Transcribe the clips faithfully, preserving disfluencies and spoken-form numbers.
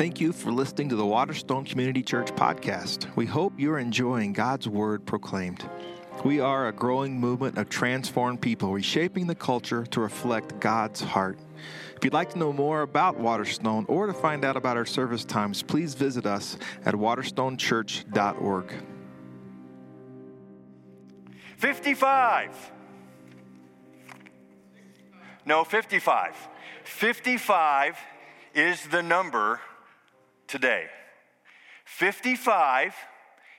Thank you for listening to the Waterstone Community Church podcast. We hope you're enjoying God's Word proclaimed. We are a growing movement of transformed people, reshaping the culture to reflect God's heart. If you'd like to know more about Waterstone or to find out about our service times, please visit us at waterstone church dot org. fifty-five. No, fifty-five. fifty-five is the number today. fifty-five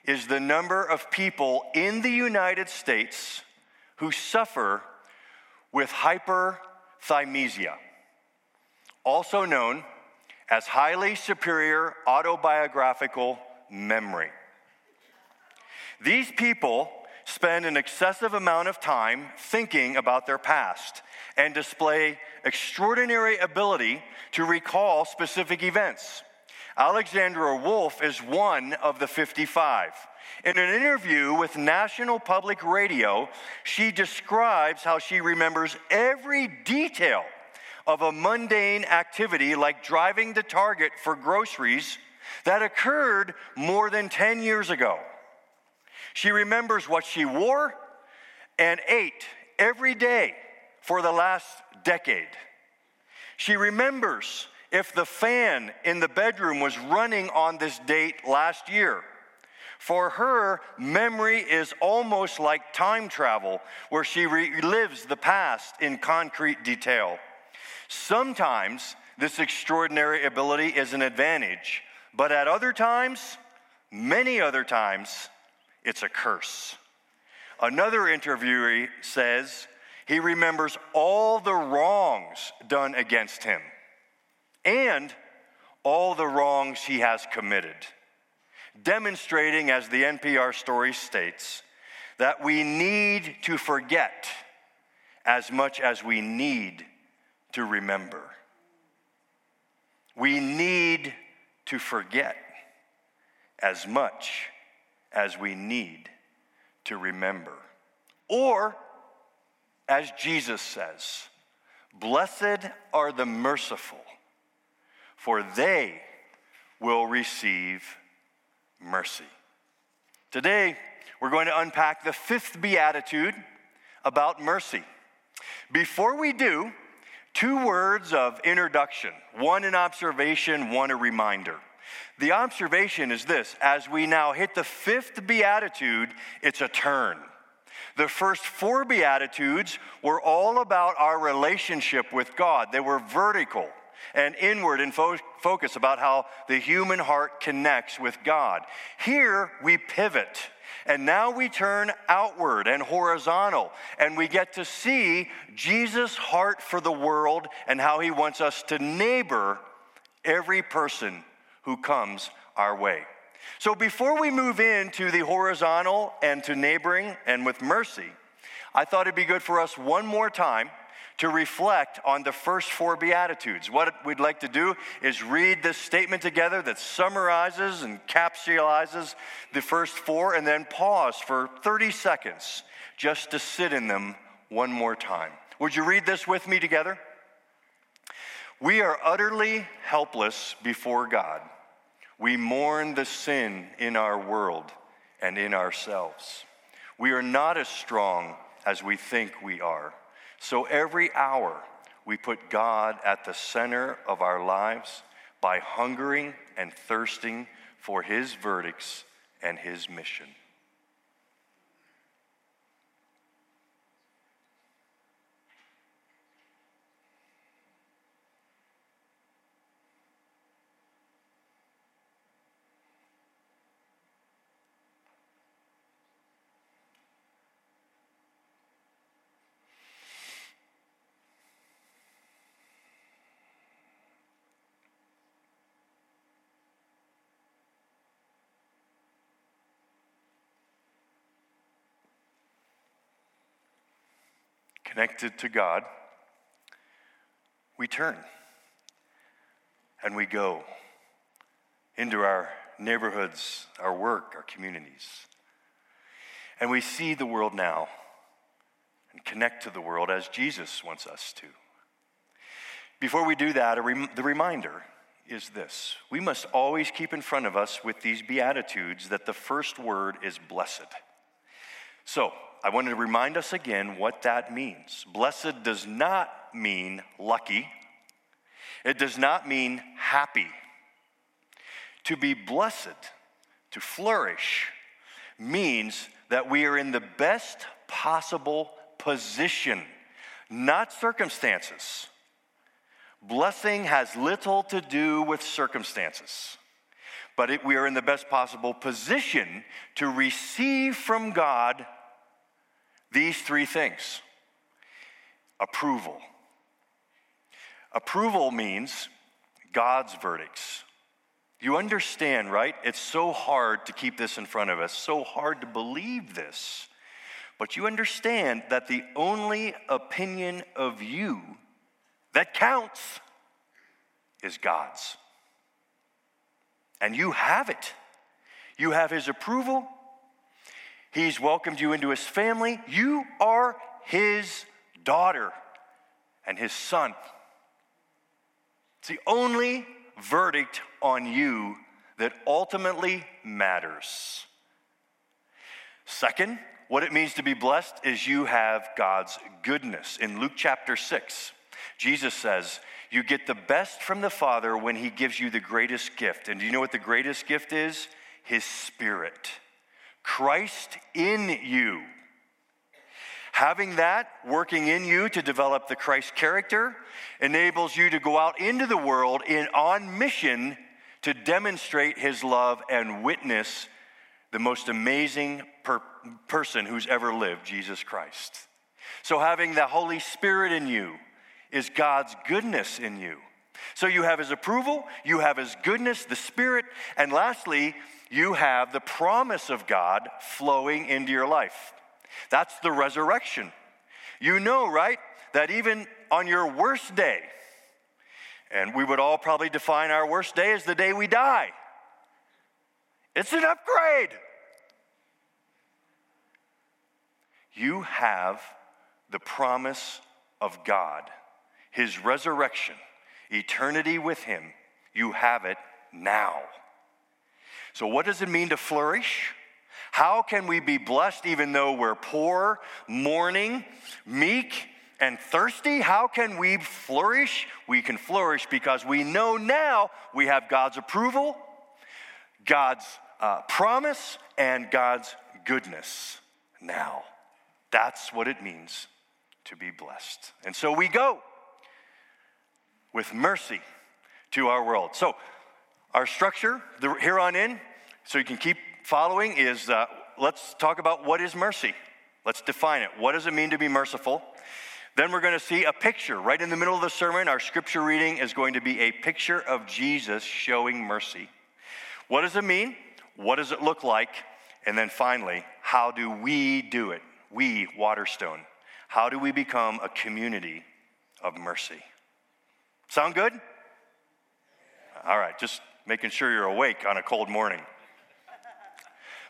is the number of people in the United States who suffer with hyperthymesia, also known as highly superior autobiographical memory. These people spend an excessive amount of time thinking about their past and display extraordinary ability to recall specific events. Alexandra Wolfe is one of the fifty-five. In an interview with National Public Radio, she describes how she remembers every detail of a mundane activity like driving to Target for groceries that occurred more than ten years ago. She remembers what she wore and ate every day for the last decade. She remembers if the fan in the bedroom was running on this date last year. For her, memory is almost like time travel, where she relives the past in concrete detail. Sometimes this extraordinary ability is an advantage, but at other times, many other times, it's a curse. Another interviewee says he remembers all the wrongs done against him and all the wrongs he has committed, demonstrating, as the N P R story states, that we need to forget as much as we need to remember. We need to forget as much as we need to remember. Or, as Jesus says, "Blessed are the merciful, for they will receive mercy." Today, we're going to unpack the fifth beatitude about mercy. Before we do, two words of introduction, one an observation, one a reminder. The observation is this: as we now hit the fifth beatitude, it's a turn. The first four beatitudes were all about our relationship with God. They were vertical and inward in fo- focus about how the human heart connects with God. Here we pivot, and now we turn outward and horizontal, and we get to see Jesus' heart for the world and how he wants us to neighbor every person who comes our way. So before we move into the horizontal and to neighboring and with mercy, I thought it'd be good for us one more time to reflect on the first four Beatitudes. What we'd like to do is read this statement together that summarizes and capsulizes the first four, and then pause for thirty seconds just to sit in them one more time. Would you read this with me together? We are utterly helpless before God. We mourn the sin in our world and in ourselves. We are not as strong as we think we are. So every hour we put God at the center of our lives by hungering and thirsting for his verdicts and his mission. Connected to God, we turn and we go into our neighborhoods, our work, our communities. And we see the world now and connect to the world as Jesus wants us to. Before we do that, a rem- the reminder is this. We must always keep in front of us with these Beatitudes that the first word is blessed. So I wanted to remind us again what that means. Blessed does not mean lucky. It does not mean happy. To be blessed, to flourish, means that we are in the best possible position, not circumstances. Blessing has little to do with circumstances, but it, we are in the best possible position to receive from God these three things. Approval. Approval means God's verdicts. You understand, right? It's so hard to keep this in front of us, so hard to believe this, but you understand that the only opinion of you that counts is God's. And you have it. You have his approval. He's welcomed you into his family. You are his daughter and his son. It's the only verdict on you that ultimately matters. Second, what it means to be blessed is you have God's goodness. In Luke chapter six, Jesus says, you get the best from the Father when he gives you the greatest gift. And do you know what the greatest gift is? His Spirit. Christ in you. Having that working in you to develop the Christ character enables you to go out into the world in on mission to demonstrate his love and witness the most amazing per- person who's ever lived, Jesus Christ. So having the Holy Spirit in you is God's goodness in you. So you have his approval, you have his goodness, the Spirit, and lastly, you have the promise of God flowing into your life. That's the resurrection. You know, right, that even on your worst day, and we would all probably define our worst day as the day we die. It's an upgrade. You have the promise of God, his resurrection, eternity with him. You have it now. So what does it mean to flourish? How can we be blessed even though we're poor, mourning, meek, and thirsty? How can we flourish? We can flourish because we know now we have God's approval, God's uh, promise, and God's goodness now. That's what it means to be blessed. And so we go with mercy to our world. So our structure the, here on in, so you can keep following is, uh, let's talk about what is mercy. Let's define it. What does it mean to be merciful? Then we're going to see a picture. Right in the middle of the sermon, our scripture reading is going to be a picture of Jesus showing mercy. What does it mean? What does it look like? And then finally, how do we do it? We, Waterstone. How do we become a community of mercy? Sound good? All right, just making sure you're awake on a cold morning.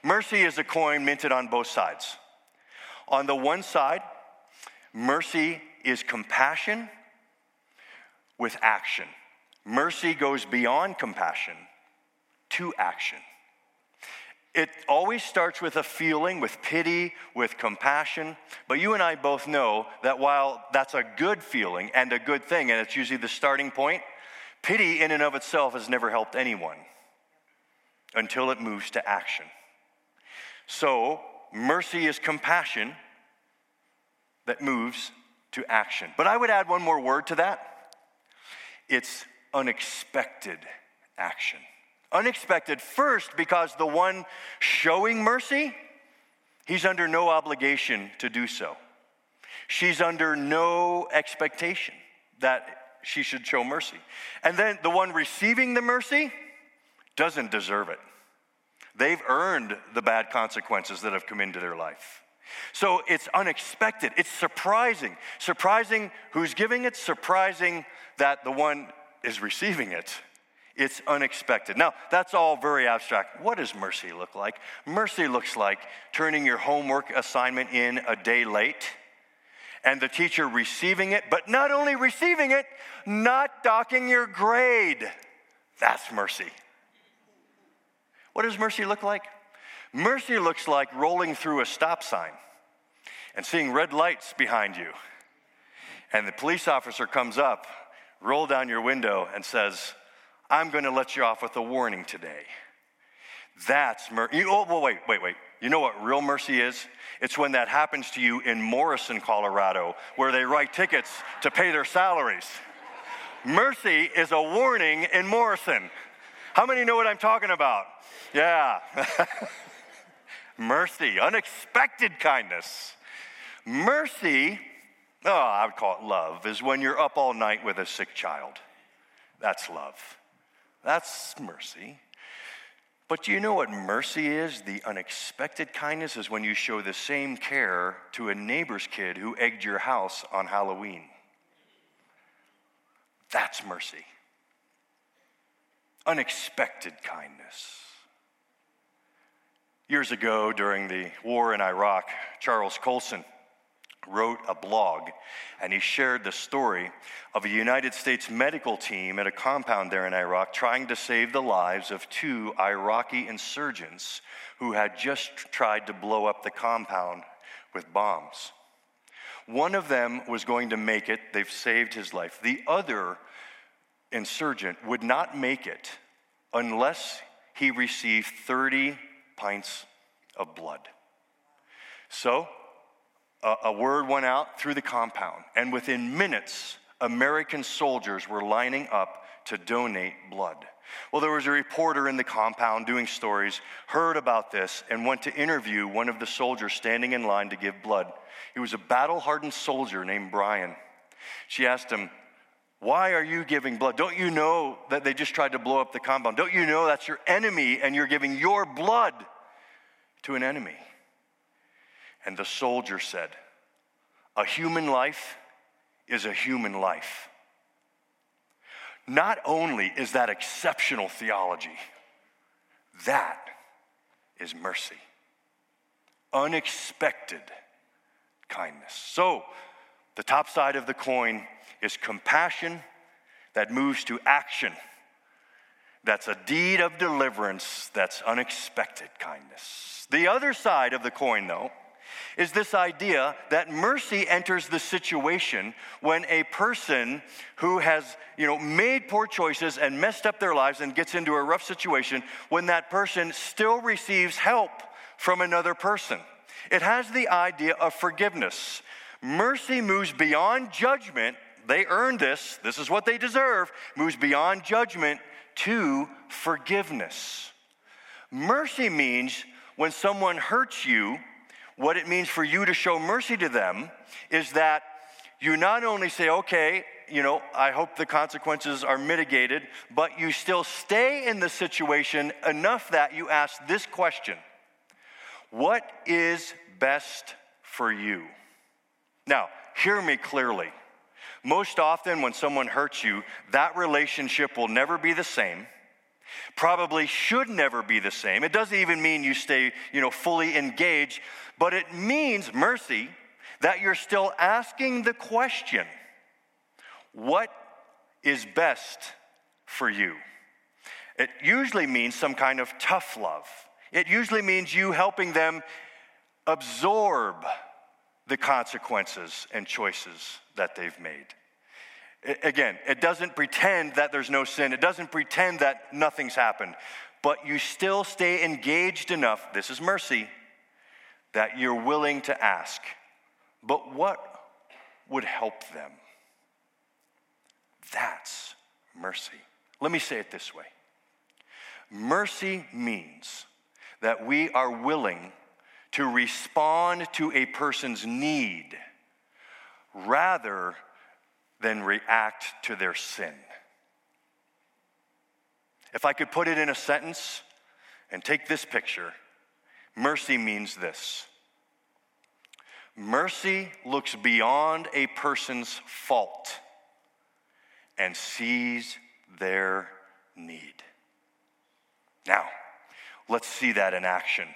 Mercy is a coin minted on both sides. On the one side, mercy is compassion with action. Mercy goes beyond compassion to action. It always starts with a feeling, with pity, with compassion, but you and I both know that while that's a good feeling and a good thing, and it's usually the starting point, pity in and of itself has never helped anyone until it moves to action. So, mercy is compassion that moves to action. But I would add one more word to that. It's unexpected action. Unexpected first because the one showing mercy, he's under no obligation to do so. She's under no expectation that she should show mercy. And then the one receiving the mercy doesn't deserve it. They've earned the bad consequences that have come into their life. So it's unexpected. It's surprising. Surprising who's giving it, surprising that the one is receiving it. It's unexpected. Now, that's all very abstract. What does mercy look like? Mercy looks like turning your homework assignment in a day late and the teacher receiving it, but not only receiving it, not docking your grade That's mercy. What does mercy look like? Mercy looks like rolling through a stop sign and seeing red lights behind you. And the police officer comes up, rolls down your window, and says, I'm going to let you off with a warning today. That's mercy. Oh, wait, wait, wait. You know what real mercy is? It's when that happens to you in Morrison, Colorado, where they write tickets to pay their salaries. Mercy is a warning in Morrison. How many know what I'm talking about? Yeah. Mercy, unexpected kindness. Mercy, oh, I would call it love, is when you're up all night with a sick child. That's love. That's mercy. But do you know what mercy is? The unexpected kindness is when you show the same care to a neighbor's kid who egged your house on Halloween. That's mercy. Unexpected kindness. Years ago, during the war in Iraq, Charles Colson wrote a blog, and he shared the story of a United States medical team at a compound there in Iraq trying to save the lives of two Iraqi insurgents who had just tried to blow up the compound with bombs. One of them was going to make it. They've saved his life. The other insurgent would not make it unless he received thirty pints of blood. So A, a word went out through the compound, and within minutes, American soldiers were lining up to donate blood. Well, there was a reporter in the compound doing stories, heard about this, and went to interview one of the soldiers standing in line to give blood. He was a battle-hardened soldier named Brian. She asked him, why are you giving blood? Don't you know that they just tried to blow up the compound? Don't you know that's your enemy, and you're giving your blood to an enemy? And the soldier said, a human life is a human life. Not only is that exceptional theology, that is mercy. Unexpected kindness. So, the top side of the coin is compassion that moves to action. That's a deed of deliverance that's unexpected kindness. The other side of the coin, though, is this idea that mercy enters the situation when a person who has, you know, made poor choices and messed up their lives and gets into a rough situation, when that person still receives help from another person. It has the idea of forgiveness. Mercy moves beyond judgment. They earned this. This is what they deserve. Moves beyond judgment to forgiveness. Mercy means when someone hurts you, what it means for you to show mercy to them is that you not only say, okay, you know, I hope the consequences are mitigated, but you still stay in the situation enough that you ask this question: what is best for you? Now, hear me clearly. Most often when someone hurts you, that relationship will never be the same. Probably should never be the same. It doesn't even mean you stay, you know, fully engaged, but it means mercy that you're still asking the question, what is best for you? It usually means some kind of tough love. It usually means you helping them absorb the consequences and choices that they've made. Again, it doesn't pretend that there's no sin. It doesn't pretend that nothing's happened. But you still stay engaged enough, this is mercy, that you're willing to ask, but what would help them? That's mercy. Let me say it this way. Mercy means that we are willing to respond to a person's need rather than react to their sin. If I could put it in a sentence and take this picture, mercy means this. Mercy looks beyond a person's fault and sees their need. Now, let's see that in action.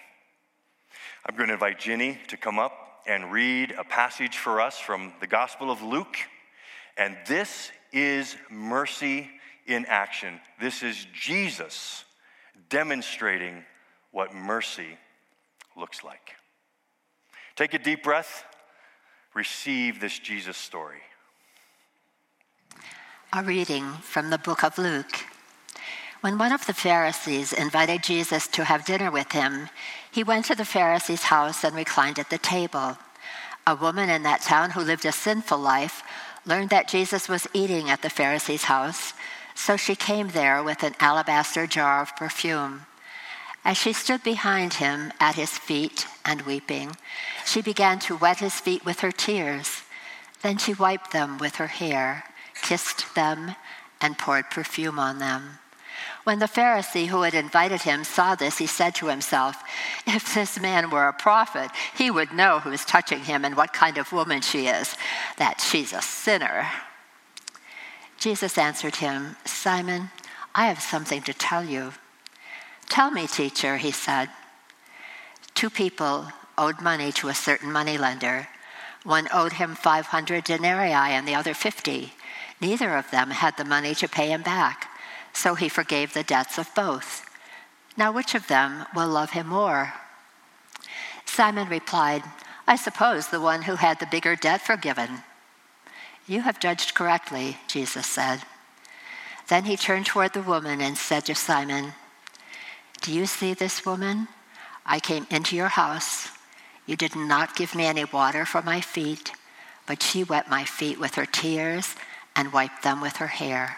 I'm going to invite Ginny to come up and read a passage for us from the Gospel of Luke. And this is mercy in action. This is Jesus demonstrating what mercy looks like. Take a deep breath. Receive this Jesus story. A reading from the book of Luke. When one of the Pharisees invited Jesus to have dinner with him, he went to the Pharisee's house and reclined at the table. A woman in that town who lived a sinful life learned that Jesus was eating at the Pharisee's house, so she came there with an alabaster jar of perfume. As she stood behind him at his feet and weeping, she began to wet his feet with her tears. Then she wiped them with her hair, kissed them, and poured perfume on them. When the Pharisee who had invited him saw this, he said to himself, "If this man were a prophet, he would know who is touching him and what kind of woman she is, that she's a sinner." Jesus answered him, "Simon, I have something to tell you." "Tell me, teacher," he said. Two people owed money to a certain moneylender. One owed him five hundred denarii and the other fifty. Neither of them had the money to pay him back, so he forgave the debts of both. Now which of them will love him more? Simon replied, "I suppose the one who had the bigger debt forgiven." "You have judged correctly," Jesus said. Then he turned toward the woman and said to Simon, "Do you see this woman? I came into your house. You did not give me any water for my feet, but she wet my feet with her tears and wiped them with her hair.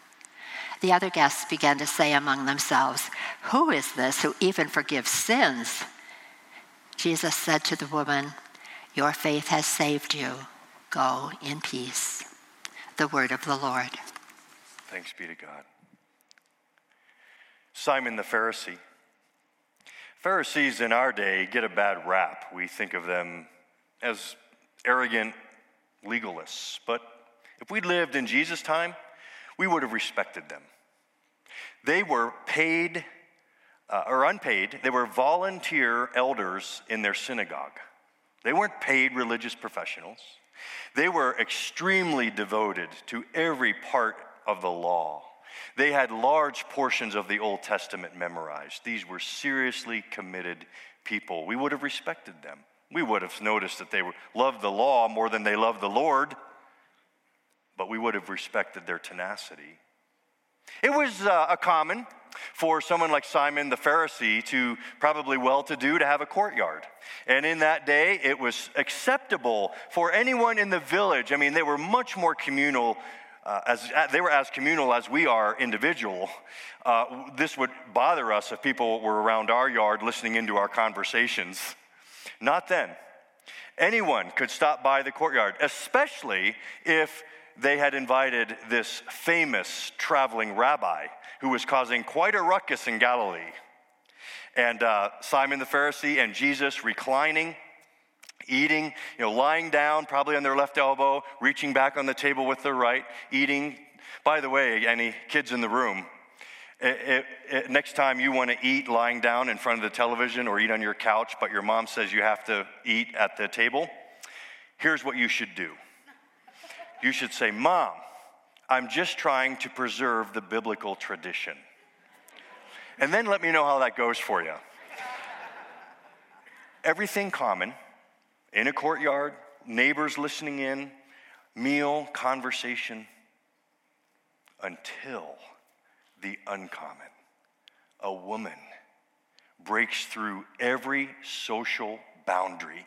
The other guests began to say among themselves, "Who is this who even forgives sins?" Jesus said to the woman, "Your faith has saved you. Go in peace." The word of the Lord. Thanks be to God. Simon the Pharisee. Pharisees in our day get a bad rap. We think of them as arrogant legalists. But if we lived in Jesus' time, we would have respected them. They were paid uh, or unpaid. They were volunteer elders in their synagogue. They weren't paid religious professionals. They were extremely devoted to every part of the law. They had large portions of the Old Testament memorized. These were seriously committed people. We would have respected them. We would have noticed that they loved the law more than they loved the Lord, but we would have respected their tenacity. It was uh, a common for someone like Simon the Pharisee, to probably well-to-do, to have a courtyard. And in that day, it was acceptable for anyone in the village. I mean, they were much more communal Uh, as they were as communal as we are individual. Uh, this would bother us if people were around our yard listening into our conversations. Not then. Anyone could stop by the courtyard, especially if they had invited this famous traveling rabbi who was causing quite a ruckus in Galilee. And uh, Simon the Pharisee and Jesus reclining, eating, you know, lying down, probably on their left elbow, reaching back on the table with their right, eating. By the way, any kids in the room, it, it, it, next time you want to eat lying down in front of the television or eat on your couch, but your mom says you have to eat at the table, here's what you should do. You should say, "Mom, I'm just trying to preserve the biblical tradition." And then let me know how that goes for you. Everything common. In a courtyard, neighbors listening in, meal, conversation, until the uncommon, a woman, breaks through every social boundary,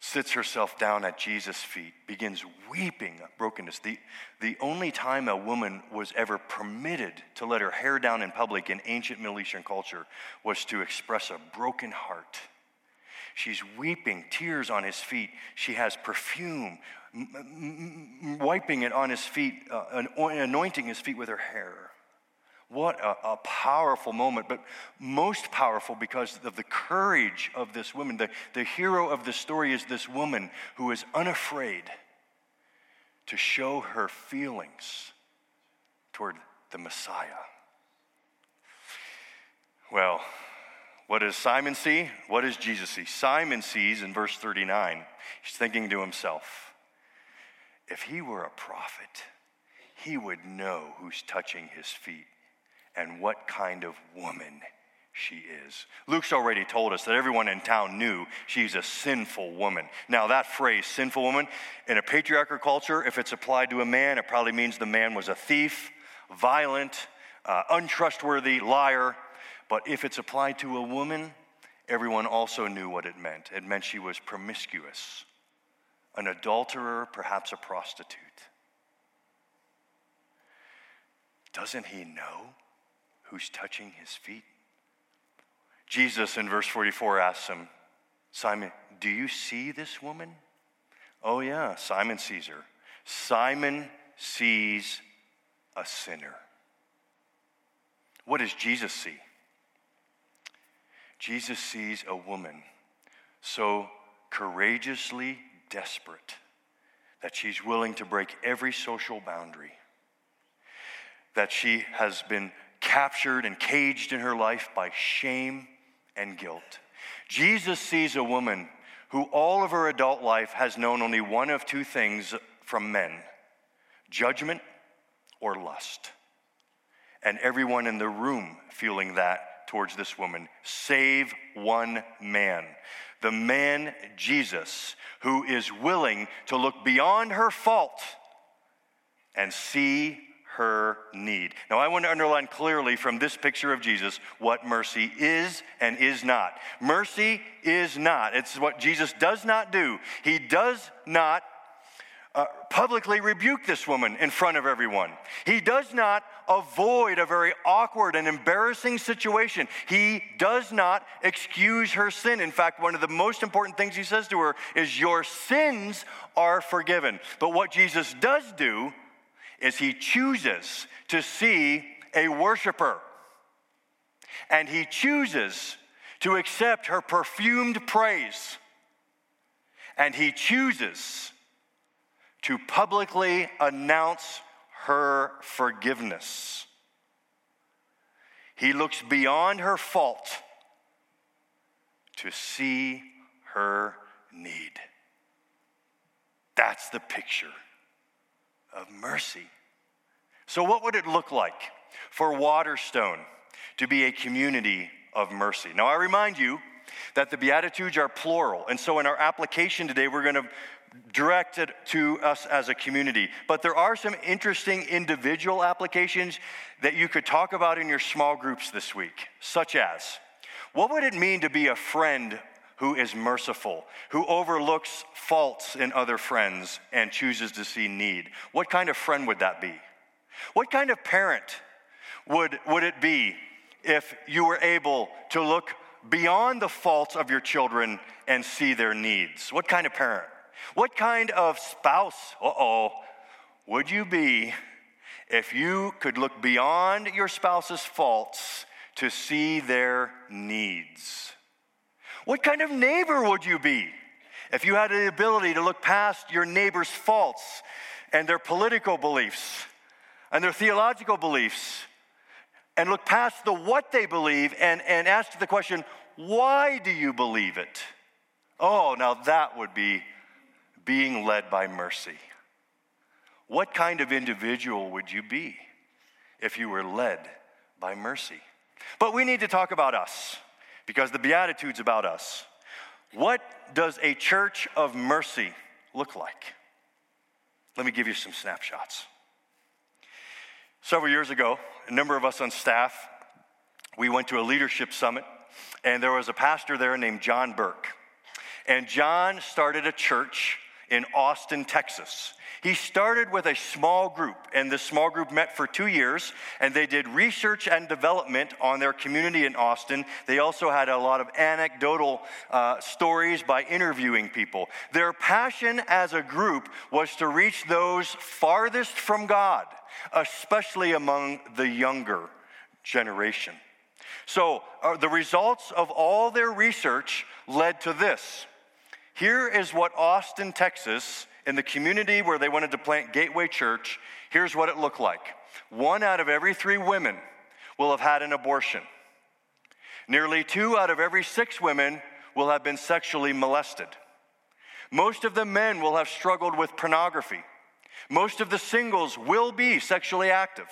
sits herself down at Jesus' feet, begins weeping brokenness. The, the only time a woman was ever permitted to let her hair down in public in ancient Middle Eastern culture was to express a broken heart. She's weeping, tears on his feet. She has perfume, m- m- wiping it on his feet, uh, anointing his feet with her hair. What a, a powerful moment, but most powerful because of the courage of this woman. The, the hero of the story is this woman who is unafraid to show her feelings toward the Messiah. Well, what does Simon see? What does Jesus see? Simon sees in verse thirty-nine, he's thinking to himself, if he were a prophet, he would know who's touching his feet and what kind of woman she is. Luke's already told us that everyone in town knew she's a sinful woman. Now that phrase, sinful woman, in a patriarchal culture, if it's applied to a man, it probably means the man was a thief, violent, uh, untrustworthy, liar. But if it's applied to a woman, everyone also knew what it meant. It meant she was promiscuous, an adulterer, perhaps a prostitute. Doesn't he know who's touching his feet? Jesus in verse forty-four asks him, Simon, do you see this woman? Oh yeah, Simon sees her. Simon sees a sinner. What does Jesus see? Jesus sees a woman so courageously desperate that she's willing to break every social boundary, that she has been captured and caged in her life by shame and guilt. Jesus sees a woman who all of her adult life has known only one of two things from men, judgment or lust. And everyone in the room feeling that towards this woman, save one man, the man Jesus, who is willing to look beyond her fault and see her need. Now, I want to underline clearly from this picture of Jesus what mercy is and is not. Mercy is not. It's what Jesus does not do. He does not Uh, publicly rebuke this woman in front of everyone. He does not avoid a very awkward and embarrassing situation. He does not excuse her sin. In fact, one of the most important things he says to her is, your sins are forgiven. But what Jesus does do is he chooses to see a worshiper, and he chooses to accept her perfumed praise, and he chooses to publicly announce her forgiveness. He looks beyond her fault to see her need. That's the picture of mercy. So what would it look like for Waterstone to be a community of mercy? Now, I remind you that the Beatitudes are plural, and so in our application today, we're going to directed to us as a community. But there are some interesting individual applications that you could talk about in your small groups this week, such as, what would it mean to be a friend who is merciful, who overlooks faults in other friends and chooses to see need? What kind of friend would that be? What kind of parent would, would it be if you were able to look beyond the faults of your children and see their needs? What kind of parent? What kind of spouse, uh-oh, would you be if you could look beyond your spouse's faults to see their needs? What kind of neighbor would you be if you had the ability to look past your neighbor's faults and their political beliefs and their theological beliefs and look past the what they believe and, and ask the question, why do you believe it? Oh, now that would be being led by mercy. What kind of individual would you be if you were led by mercy? But we need to talk about us, because the Beatitudes about us. What does a church of mercy look like? Let me give you some snapshots. Several years ago, a number of us on staff, we went to a leadership summit, and there was a pastor there named John Burke. And John started a church in Austin, Texas. He started with a small group, and this small group met for two years, and they did research and development on their community in Austin. They also had a lot of anecdotal uh, stories by interviewing people. Their passion as a group was to reach those farthest from God, especially among the younger generation. So uh, the results of all their research led to this. Here is what Austin, Texas, in the community where they wanted to plant Gateway Church, here's what it looked like. One out of every three women will have had an abortion. Nearly two out of every six women will have been sexually molested. Most of the men will have struggled with pornography. Most of the singles will be sexually active.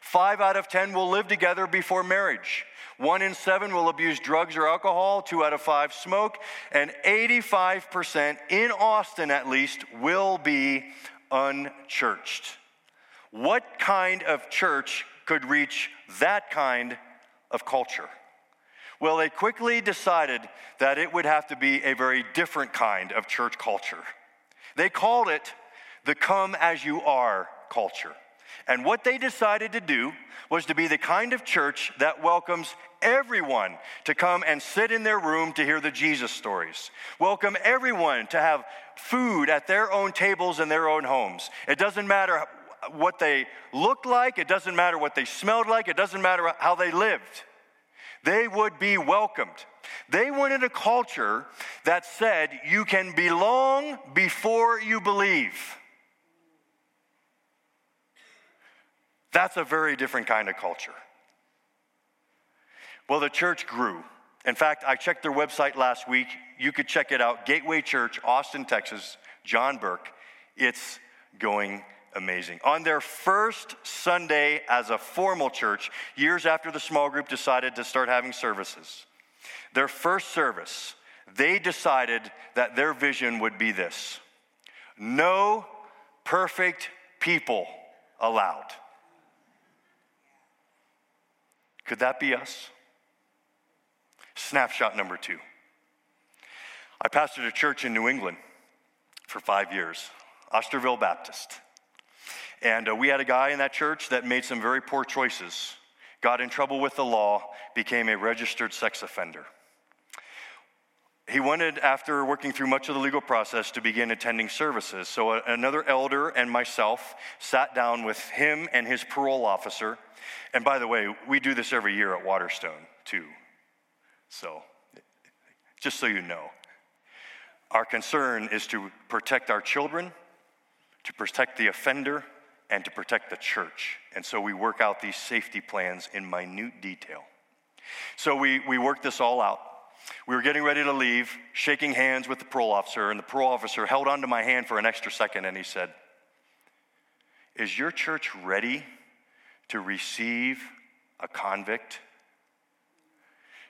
Five out of ten will live together before marriage. One in seven will abuse drugs or alcohol. Two out of five smoke. And eighty-five percent, in Austin at least, will be unchurched. What kind of church could reach that kind of culture? Well, they quickly decided that it would have to be a very different kind of church culture. They called it the come as you are culture. And what they decided to do was to be the kind of church that welcomes everyone to come and sit in their room to hear the Jesus stories. Welcome everyone to have food at their own tables in their own homes. It doesn't matter what they looked like. It doesn't matter what they smelled like. It doesn't matter how they lived. They would be welcomed. They wanted a culture that said you can belong before you believe. That's a very different kind of culture. Well, the church grew. In fact, I checked their website last week. You could check it out. Gateway Church, Austin, Texas, John Burke. It's going amazing. On their first Sunday as a formal church, years after the small group decided to start having services, their first service, they decided that their vision would be this: no perfect people allowed. Could that be us? Snapshot number two. I pastored a church in New England for five years, Osterville Baptist. And uh, we had a guy in that church that made some very poor choices, got in trouble with the law, became a registered sex offender. He wanted, after working through much of the legal process, to begin attending services. So a, another elder and myself sat down with him and his parole officer. And by the way, we do this every year at Waterstone, too. So, just so you know, our concern is to protect our children, to protect the offender, and to protect the church. And so we work out these safety plans in minute detail. So we, we worked this all out. We were getting ready to leave, shaking hands with the parole officer, and the parole officer held onto my hand for an extra second, and he said, "Is your church ready to receive a convict?"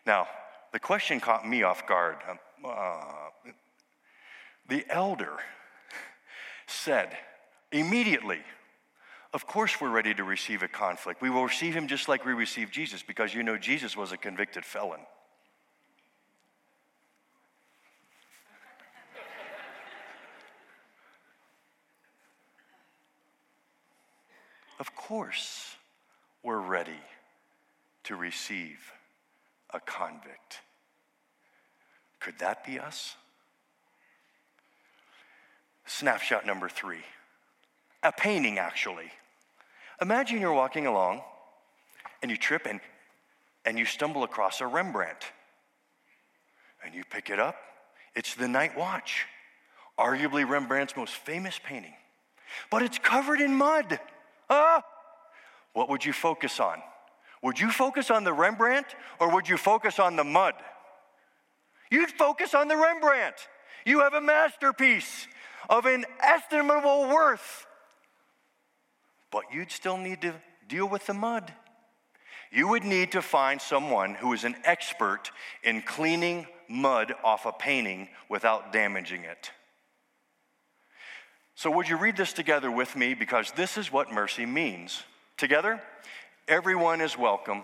Now, the question caught me off guard. Uh, the elder said immediately, "Of course we're ready to receive a conflict. We will receive him just like we received Jesus, because you know Jesus was a convicted felon." Of course, we're ready to receive a convict. Could that be us? Snapshot number three, a painting actually. Imagine you're walking along and you trip and, and you stumble across a Rembrandt. And you pick it up. It's the Night Watch, arguably Rembrandt's most famous painting. But it's covered in mud. Ah! What would you focus on? Would you focus on the Rembrandt or would you focus on the mud? You'd focus on the Rembrandt. You have a masterpiece of inestimable worth. But you'd still need to deal with the mud. You would need to find someone who is an expert in cleaning mud off a painting without damaging it. So would you read this together with me? Because this is what mercy means. Together, everyone is welcome.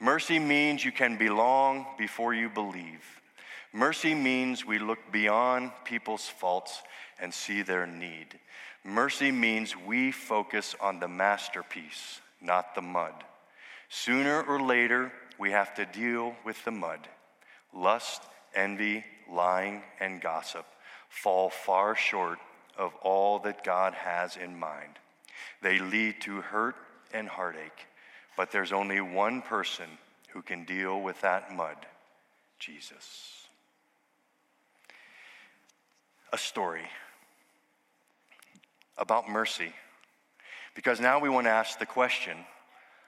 Mercy means you can belong before you believe. Mercy means we look beyond people's faults and see their need. Mercy means we focus on the masterpiece, not the mud. Sooner or later, we have to deal with the mud. Lust, envy, lying, and gossip fall far short of all that God has in mind. They lead to hurt and heartache, But there's only one person who can deal with that mud, Jesus. A story about mercy. Because now we want to ask the question,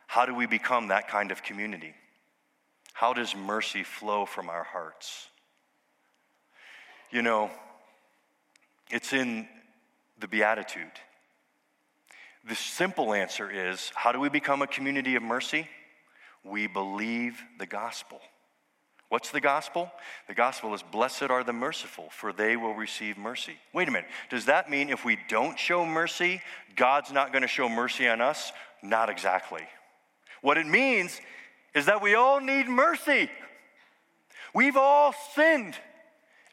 how do we become that kind of community? How does mercy flow from our hearts? You know, it's in the Beatitude. The simple answer is, how do we become a community of mercy? We believe the gospel. What's the gospel? The gospel is, blessed are the merciful, for they will receive mercy. Wait a minute. Does that mean if we don't show mercy, God's not going to show mercy on us? Not exactly. What it means is that we all need mercy. We've all sinned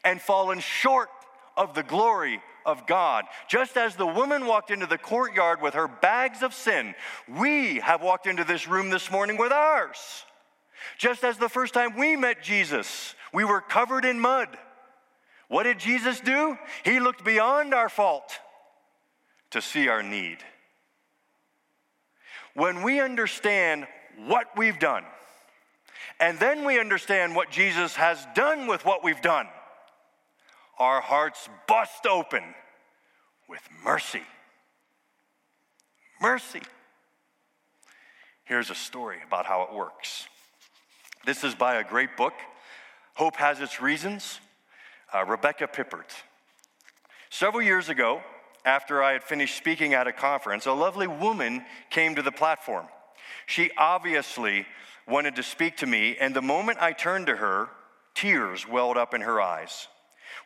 and fallen short of the glory of God. Just as the woman walked into the courtyard with her bags of sin, we have walked into this room this morning with ours. Just as the first time we met Jesus, we were covered in mud. What did Jesus do? He looked beyond our fault to see our need. When we understand what we've done, and then we understand what Jesus has done with what we've done, our hearts bust open with mercy. Mercy. Here's a story about how it works. This is by a great book, Hope Has Its Reasons, uh, Rebecca Pippert. Several years ago, after I had finished speaking at a conference, a lovely woman came to the platform. She obviously wanted to speak to me, and the moment I turned to her, tears welled up in her eyes.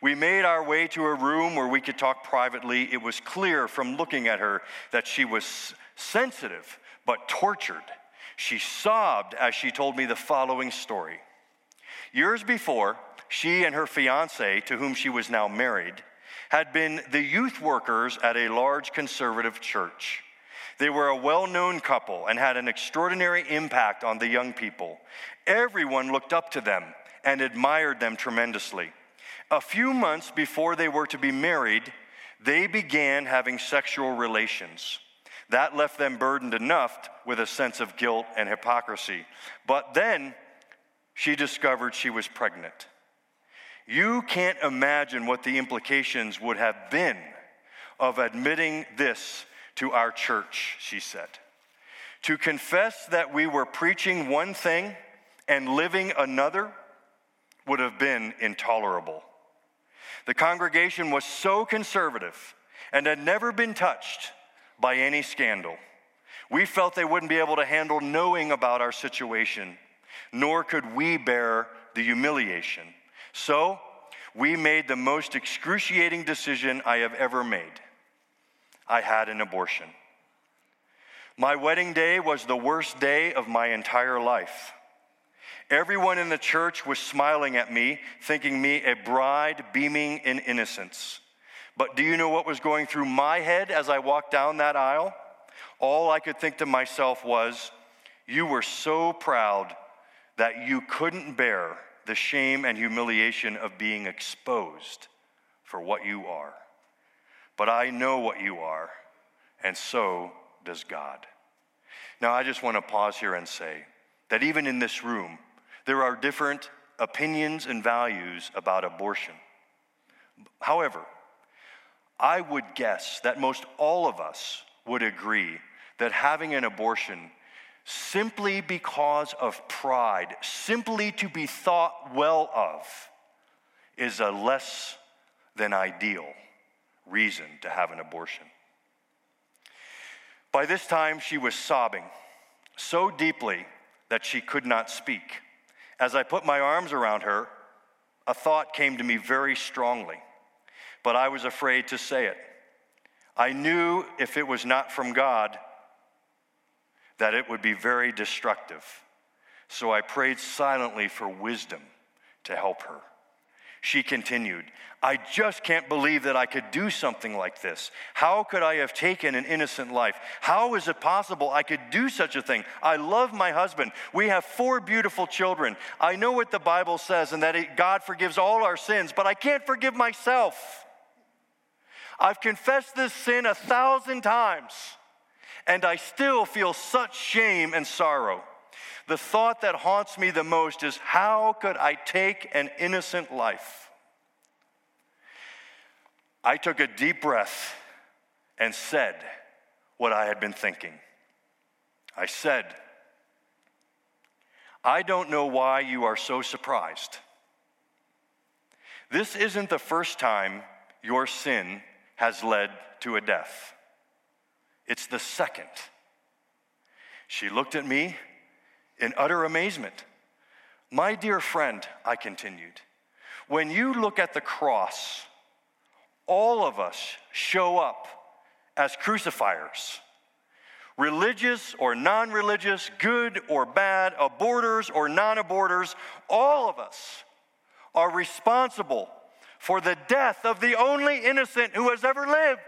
We made our way to a room where we could talk privately. It was clear from looking at her that she was sensitive but tortured. She sobbed as she told me the following story. Years before, she and her fiancé, to whom she was now married, had been the youth workers at a large conservative church. They were a well-known couple and had an extraordinary impact on the young people. Everyone looked up to them and admired them tremendously. A few months before they were to be married, they began having sexual relations. That left them burdened enough with a sense of guilt and hypocrisy. But then she discovered she was pregnant. You can't imagine what the implications would have been of admitting this to our church, she said. To confess that we were preaching one thing and living another would have been intolerable. The congregation was so conservative and had never been touched by any scandal. We felt they wouldn't be able to handle knowing about our situation, nor could we bear the humiliation. So we made the most excruciating decision I have ever made. I had an abortion. My wedding day was the worst day of my entire life. Everyone in the church was smiling at me, thinking me a bride beaming in innocence. But do you know what was going through my head as I walked down that aisle? All I could think to myself was, you were so proud that you couldn't bear the shame and humiliation of being exposed for what you are. But I know what you are, and so does God. Now, I just want to pause here and say that even in this room, there are different opinions and values about abortion. However, I would guess that most all of us would agree that having an abortion simply because of pride, simply to be thought well of, is a less than ideal reason to have an abortion. By this time, she was sobbing so deeply that she could not speak. As I put my arms around her, a thought came to me very strongly, but I was afraid to say it. I knew if it was not from God, that it would be very destructive. So I prayed silently for wisdom to help her. She continued, I just can't believe that I could do something like this. How could I have taken an innocent life? How is it possible I could do such a thing? I love my husband. We have four beautiful children. I know what the Bible says and that it, God forgives all our sins, but I can't forgive myself. I've confessed this sin a thousand times, and I still feel such shame and sorrow. The thought that haunts me the most is, how could I take an innocent life? I took a deep breath and said what I had been thinking. I said, I don't know why you are so surprised. This isn't the first time your sin has led to a death. It's the second. She looked at me in utter amazement. My dear friend, I continued, when you look at the cross, all of us show up as crucifiers. Religious or non-religious, good or bad, aborters or non-aborters, all of us are responsible for the death of the only innocent who has ever lived.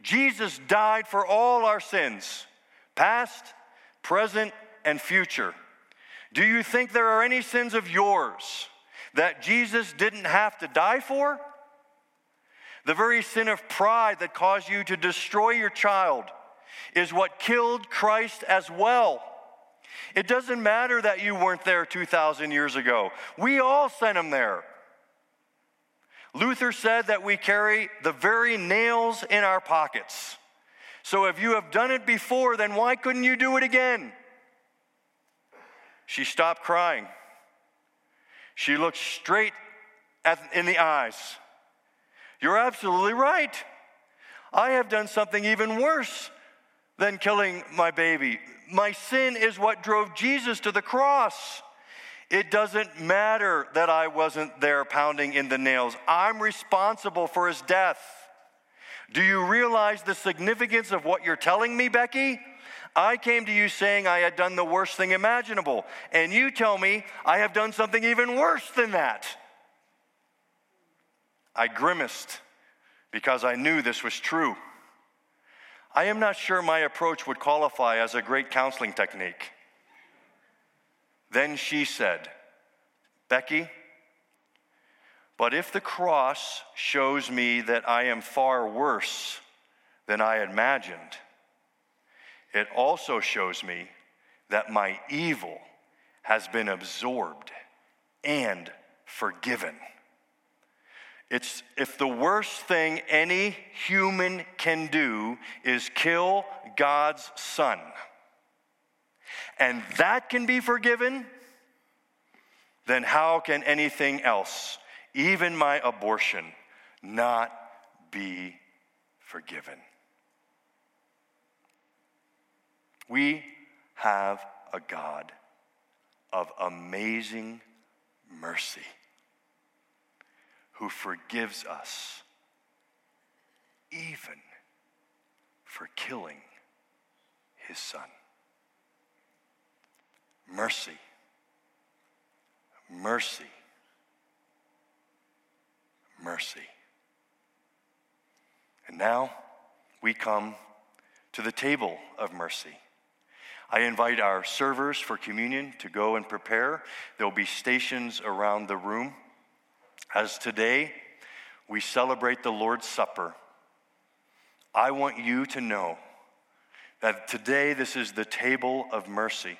Jesus died for all our sins, past, present, and future. Do you think there are any sins of yours that Jesus didn't have to die for? The very sin of pride that caused you to destroy your child is what killed Christ as well. It doesn't matter that you weren't there two thousand years ago. We all sent him there. Luther said that we carry the very nails in our pockets. So if you have done it before, then why couldn't you do it again? She stopped crying. She looked straight at, in the eyes. You're absolutely right. I have done something even worse than killing my baby. My sin is what drove Jesus to the cross. It doesn't matter that I wasn't there pounding in the nails. I'm responsible for his death. Do you realize the significance of what you're telling me, Becky? I came to you saying I had done the worst thing imaginable, and you tell me I have done something even worse than that. I grimaced because I knew this was true. I am not sure my approach would qualify as a great counseling technique. Then she said, Becky, but if the cross shows me that I am far worse than I imagined, it also shows me that my evil has been absorbed and forgiven. It's if the worst thing any human can do is kill God's son, and that can be forgiven, then how can anything else, even my abortion, not be forgiven? We have a God of amazing mercy, who forgives us even for killing his son. Mercy, mercy, mercy. And now we come to the table of mercy. I invite our servers for communion to go and prepare. There'll be stations around the room. As today we celebrate the Lord's Supper, I want you to know that today this is the table of mercy.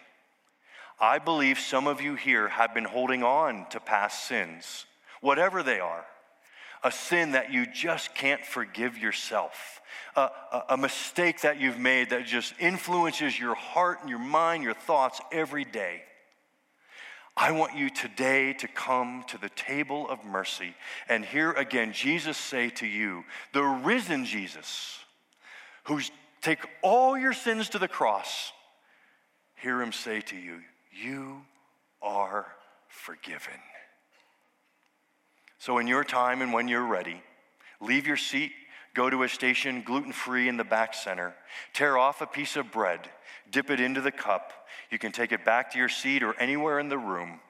I believe some of you here have been holding on to past sins, whatever they are, a sin that you just can't forgive yourself, a, a, a mistake that you've made that just influences your heart and your mind, your thoughts every day. I want you today to come to the table of mercy and hear again Jesus say to you, the risen Jesus, who took all your sins to the cross, hear him say to you, you are forgiven. So in your time and when you're ready, leave your seat, go to a station gluten-free in the back center, tear off a piece of bread, dip it into the cup. You can take it back to your seat or anywhere in the room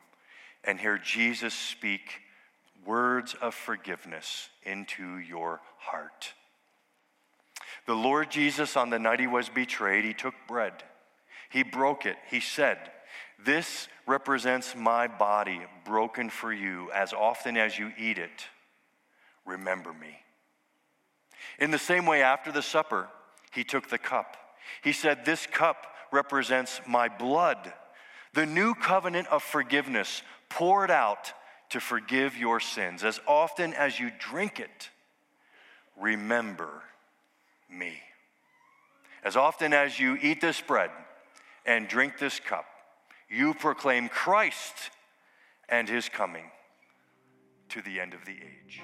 and hear Jesus speak words of forgiveness into your heart. The Lord Jesus, on the night he was betrayed, he took bread. He broke it. He said, this represents my body broken for you. As often as you eat it, remember me. In the same way, after the supper, he took the cup. He said, "This cup represents my blood, the new covenant of forgiveness poured out to forgive your sins. As often as you drink it, remember me." As often as you eat this bread and drink this cup, you proclaim Christ and his coming to the end of the age.